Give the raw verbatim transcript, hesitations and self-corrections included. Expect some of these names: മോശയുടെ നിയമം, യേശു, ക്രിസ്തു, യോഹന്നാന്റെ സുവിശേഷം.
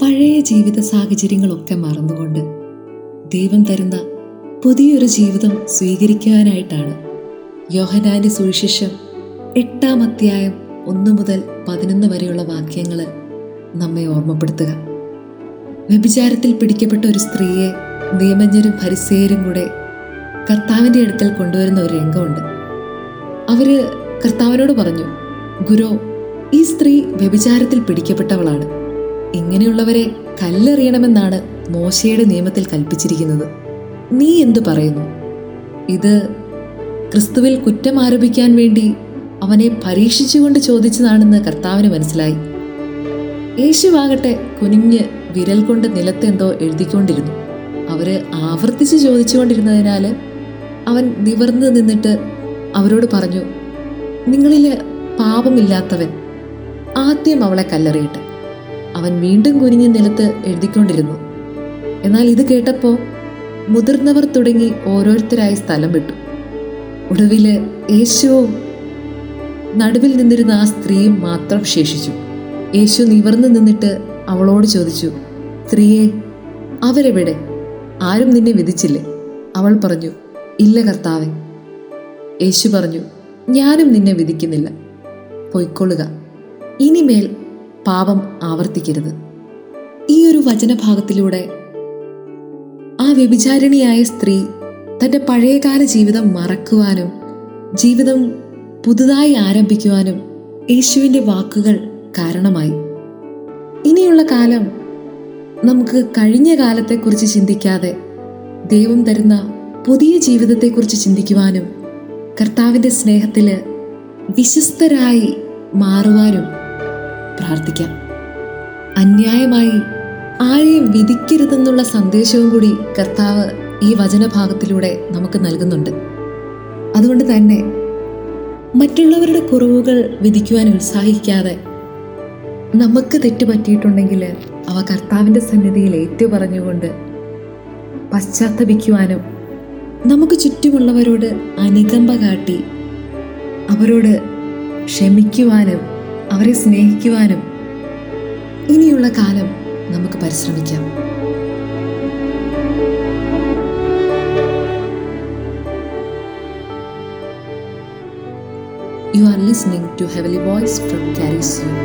പഴയ ജീവിത സാഹചര്യങ്ങളൊക്കെ മറന്നുകൊണ്ട് ദൈവം തരുന്ന പുതിയൊരു ജീവിതം സ്വീകരിക്കാനായിട്ടാണ് യോഹന്നാന്റെ സുവിശേഷം എട്ടാം അധ്യായം ഒന്ന് മുതൽ പതിനൊന്ന് വരെയുള്ള വാക്യങ്ങൾ നമ്മെ ഓർമ്മപ്പെടുത്തുക. വ്യഭിചാരത്തിൽ പിടിക്കപ്പെട്ട ഒരു സ്ത്രീയെ നിയമജ്ഞരും ഫരിസേയരും കൂടെ കർത്താവിൻ്റെ അടുക്കൽ കൊണ്ടുവരുന്ന ഒരു രംഗമുണ്ട്. അവർ കർത്താവിനോട് പറഞ്ഞു, ഗുരു, ഈ സ്ത്രീ വ്യഭിചാരത്തിൽ പിടിക്കപ്പെട്ടവളാണ്, ഇങ്ങനെയുള്ളവരെ കല്ലെറിയണമെന്നാണ് മോശയുടെ നിയമത്തിൽ കൽപ്പിച്ചിരിക്കുന്നത്. നീ എന്തു പറയുന്നു? ഇത് ക്രിസ്തുവിൽ കുറ്റം ആരോപിക്കാൻ വേണ്ടി അവനെ പരീക്ഷിച്ചുകൊണ്ട് ചോദിച്ചതാണെന്ന് കർത്താവിന് മനസ്സിലായി. യേശുവാകട്ടെ കുനിഞ്ഞ് വിരൽ കൊണ്ട് നിലത്തെന്തോ എഴുതിക്കൊണ്ടിരുന്നു. അവർ ആവർത്തിച്ച് ചോദിച്ചുകൊണ്ടിരുന്നതിനാൽ അവൻ നിവർന്ന് നിന്നിട്ട് അവരോട് പറഞ്ഞു, നിങ്ങളിൽ പാപമില്ലാത്തവൻ ആദ്യം അവളെ കല്ലെറിയട്ടെ. അവൻ വീണ്ടും കുനിഞ്ഞ് നിലത്ത് എഴുതിക്കൊണ്ടിരുന്നു. എന്നാൽ ഇത് കേട്ടപ്പോൾ മുതിർന്നവർ തുടങ്ങി ഓരോരുത്തരായി സ്ഥലം വിട്ടു. ഒടുവിൽ യേശുവും നടുവിൽ നിന്നിരുന്ന ആ സ്ത്രീയും മാത്രം ശേഷിച്ചു. യേശു നിവർന്ന് നിന്നിട്ട് അവളോട് ചോദിച്ചു, സ്ത്രീയെ, അവരെവിടെ? ആരും നിന്നെ വിധിച്ചില്ലേ? അവൾ പറഞ്ഞു, ഇല്ല കർത്താവേ. യേശു പറഞ്ഞു, ഞാനും നിന്നെ വിധിക്കുന്നില്ല. പൊയ്ക്കൊള്ളുക, ഇനിമേൽ പാപം ആവർത്തിക്കരുത്. ഈ ഒരു വചനഭാഗത്തിലൂടെ ആ വ്യഭിചാരിണിയായ സ്ത്രീ തൻ്റെ പഴയകാല ജീവിതം മറക്കുവാനും ജീവിതം പുതുതായി ആരംഭിക്കുവാനും യേശുവിൻ്റെ വാക്കുകൾ കാരണമായി. ഇനിയുള്ള കാലം നമുക്ക് കഴിഞ്ഞ കാലത്തെക്കുറിച്ച് ചിന്തിക്കാതെ ദൈവം തരുന്ന പുതിയ ജീവിതത്തെക്കുറിച്ച് ചിന്തിക്കുവാനും കർത്താവിൻ്റെ സ്നേഹത്തിൽ വിശ്വസ്തരായി മാറുവാനും പ്രാർത്ഥിക്കാം. അന്യായമായി ആരെയും വിധിക്കരുതെന്നുള്ള സന്ദേശവും കൂടി കർത്താവ് ഈ വചനഭാഗത്തിലൂടെ നമുക്ക് നൽകുന്നുണ്ട്. അതുകൊണ്ട് തന്നെ മറ്റുള്ളവരുടെ കുറവുകൾ വിധിക്കുവാൻ ഉത്സാഹിക്കാതെ നമുക്ക് തെറ്റുപറ്റിയിട്ടുണ്ടെങ്കിൽ അവ കർത്താവിൻ്റെ സന്നിധിയിൽ ഏറ്റുപറഞ്ഞുകൊണ്ട് പശ്ചാത്തപിക്കുവാനും നമുക്ക് ചുറ്റുമുള്ളവരോട് അനുകമ്പ കാട്ടി അവരോട് ക്ഷമിക്കുവാനും അവരെ സ്നേഹിക്കുവാനും ഇനിയുള്ള കാലം നമുക്ക് പരിശ്രമിക്കാം. You are listening to Heavenly Voice from Carisio.